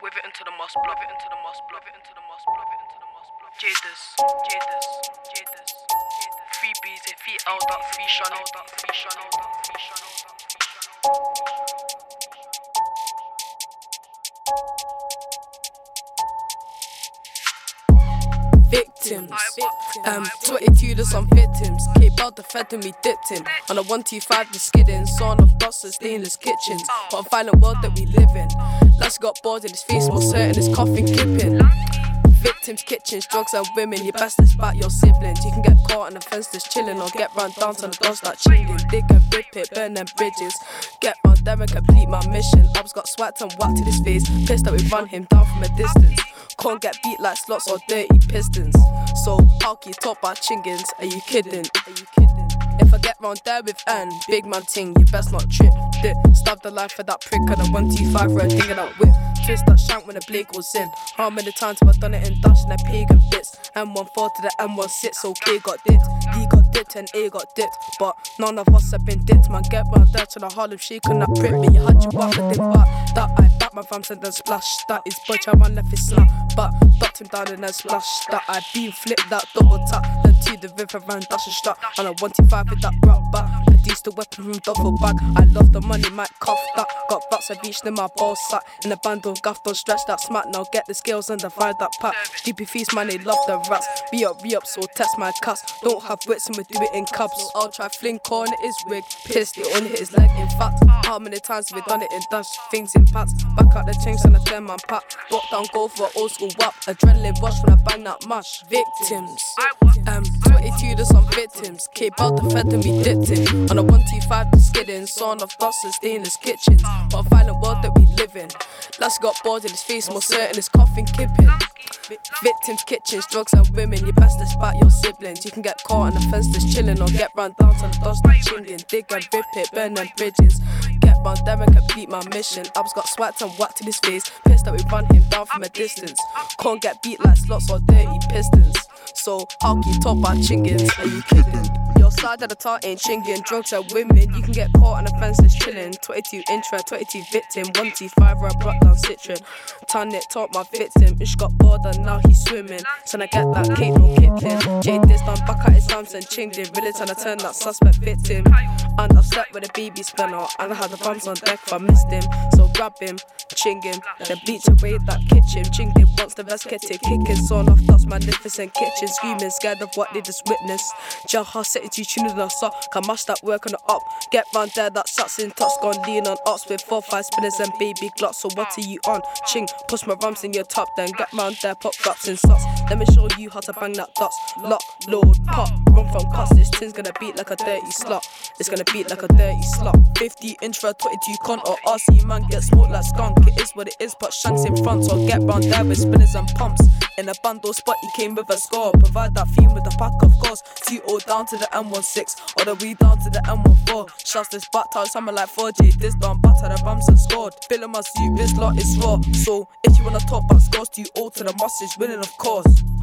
With it into the moss, bluff it into the moss, bluff it into the moss, bluff it into the moss, bluff it. Jadis. Free bees, if he out that free shun out that free shun out that free shun out that victims, 22 to some victims. Cape out the fed and we dipped him. On a 125 we skidding, sawn off dust and stainless kitchens. What a violent world that we live in. Lass got bored in his face, more certain his coughing clipping. Victims, kitchens, drugs and women. You bastards about your siblings. You can get caught on the fence that's chilling, or get round down to the dogs that chilling. Dig and rip it, burn them bridges. Get round them and complete my mission. Ups got swacked and whacked to his face. Pissed that we run him down from a distance. Can't get beat like slots or dirty pistons. So how can you talk about chingins? Are you kidding? If I get round there with N, big man ting, you best not trip. Dip, stab the life of that prick and a 125 for a thing of that whip. Twist that shank when the blade goes in. How many times have I done it in Dutch and I pagan bits? M14 to the M16, so K got dipped, D got dipped and A got dipped. But none of us have been dipped, man. Get round there to the Harlem Shake and that prick me. You had your back with him, but that I back my fam sent and splash. That is budge, I run left his slap. But ducked him down and then splash. That I beam flipped that double tap. Then to the river ran dash and strap. And a 125 with that rock back. Produced the weapon from duffel bag. I love the money, might cough that. Got bucks, I reached in my ball sack. In a band of gaff, don't stretch that smack. Now get the scales and divide that pack. Stupid feast, man, they love the rats. Re-up, so test my cuss. Don't have wits and we do it in cups. I'll try fling corn at his wig. Pissed it on his leg, in fact. How many times have we done it in Dutch? Things in pats. Back out the chains and a 10-man pack. Block down goal for an old school whap. Adrenaline rush when I bang that mash. Victims. 22 to some victims. Cape out the fed and we dipped him. On a 125 to skidding. Sawn off dust and stainless kitchens. What a violent world that we live in. Lass got bored in his face, more certain his coughing kipping. Victims, kitchens, drugs and women. You bastards about your siblings. You can get caught on the fence that's chilling, or get round down to the dogs that chinging. Dig and rip it, burn them bridges. Get round them and complete my mission. Ups got swacked and whacked to his face. Pissed that we run him down from a distance. Can't get beat like slots or dirty pistons. So how can you talk about chingins? Are you kidding? Your side of the tar ain't chingin'. Drugs and women. You can get caught on the fence that's chilling. 22 intra, 22 victim. 125 where I brought down citron. Turn it, talk my victim. Ish got bored and now he's swimming. Tryna get that cake, no kipping. Jadis done back at his thumbs and chinged it. Really tryna turn that suspect victim. And I've slept with a baby spinner. And I had the thumbs on deck if I missed him. So grab him, ching him. Then bleach away that kitchen. Chinged it once, the rest kept it kicking. Sawn off dust, magnificent kitchen. Screaming, scared of what they just witnessed. Jaha said you tuning us up. Can mash that work on the up. Get round there, that sucks in tucks. Gone lean on ups with 4-5 spinners and baby glocks. So what are you on? Ching, push my rums in your top. Then get round there, pop raps and socks. Let me show you how to bang that dots. Lock, load, pop, run from cuss. This tin's gonna beat like a dirty slot. It's gonna beat like a dirty slot. 50 inch for a 22 con or RC man get smoked like skunk. It is what it is, put shanks in front. So get round there with spinners and pumps. In a bundle spot, he came with a score. Provide that theme with a pack of course. 2-0 down to the M16, all the way down to the M14. Shouts this back town, summer like 4J. This down batter, the Rams and scored. Feeling my suit, this lot is raw. So if you wanna talk about scores, 2-0 to the message, winning of course.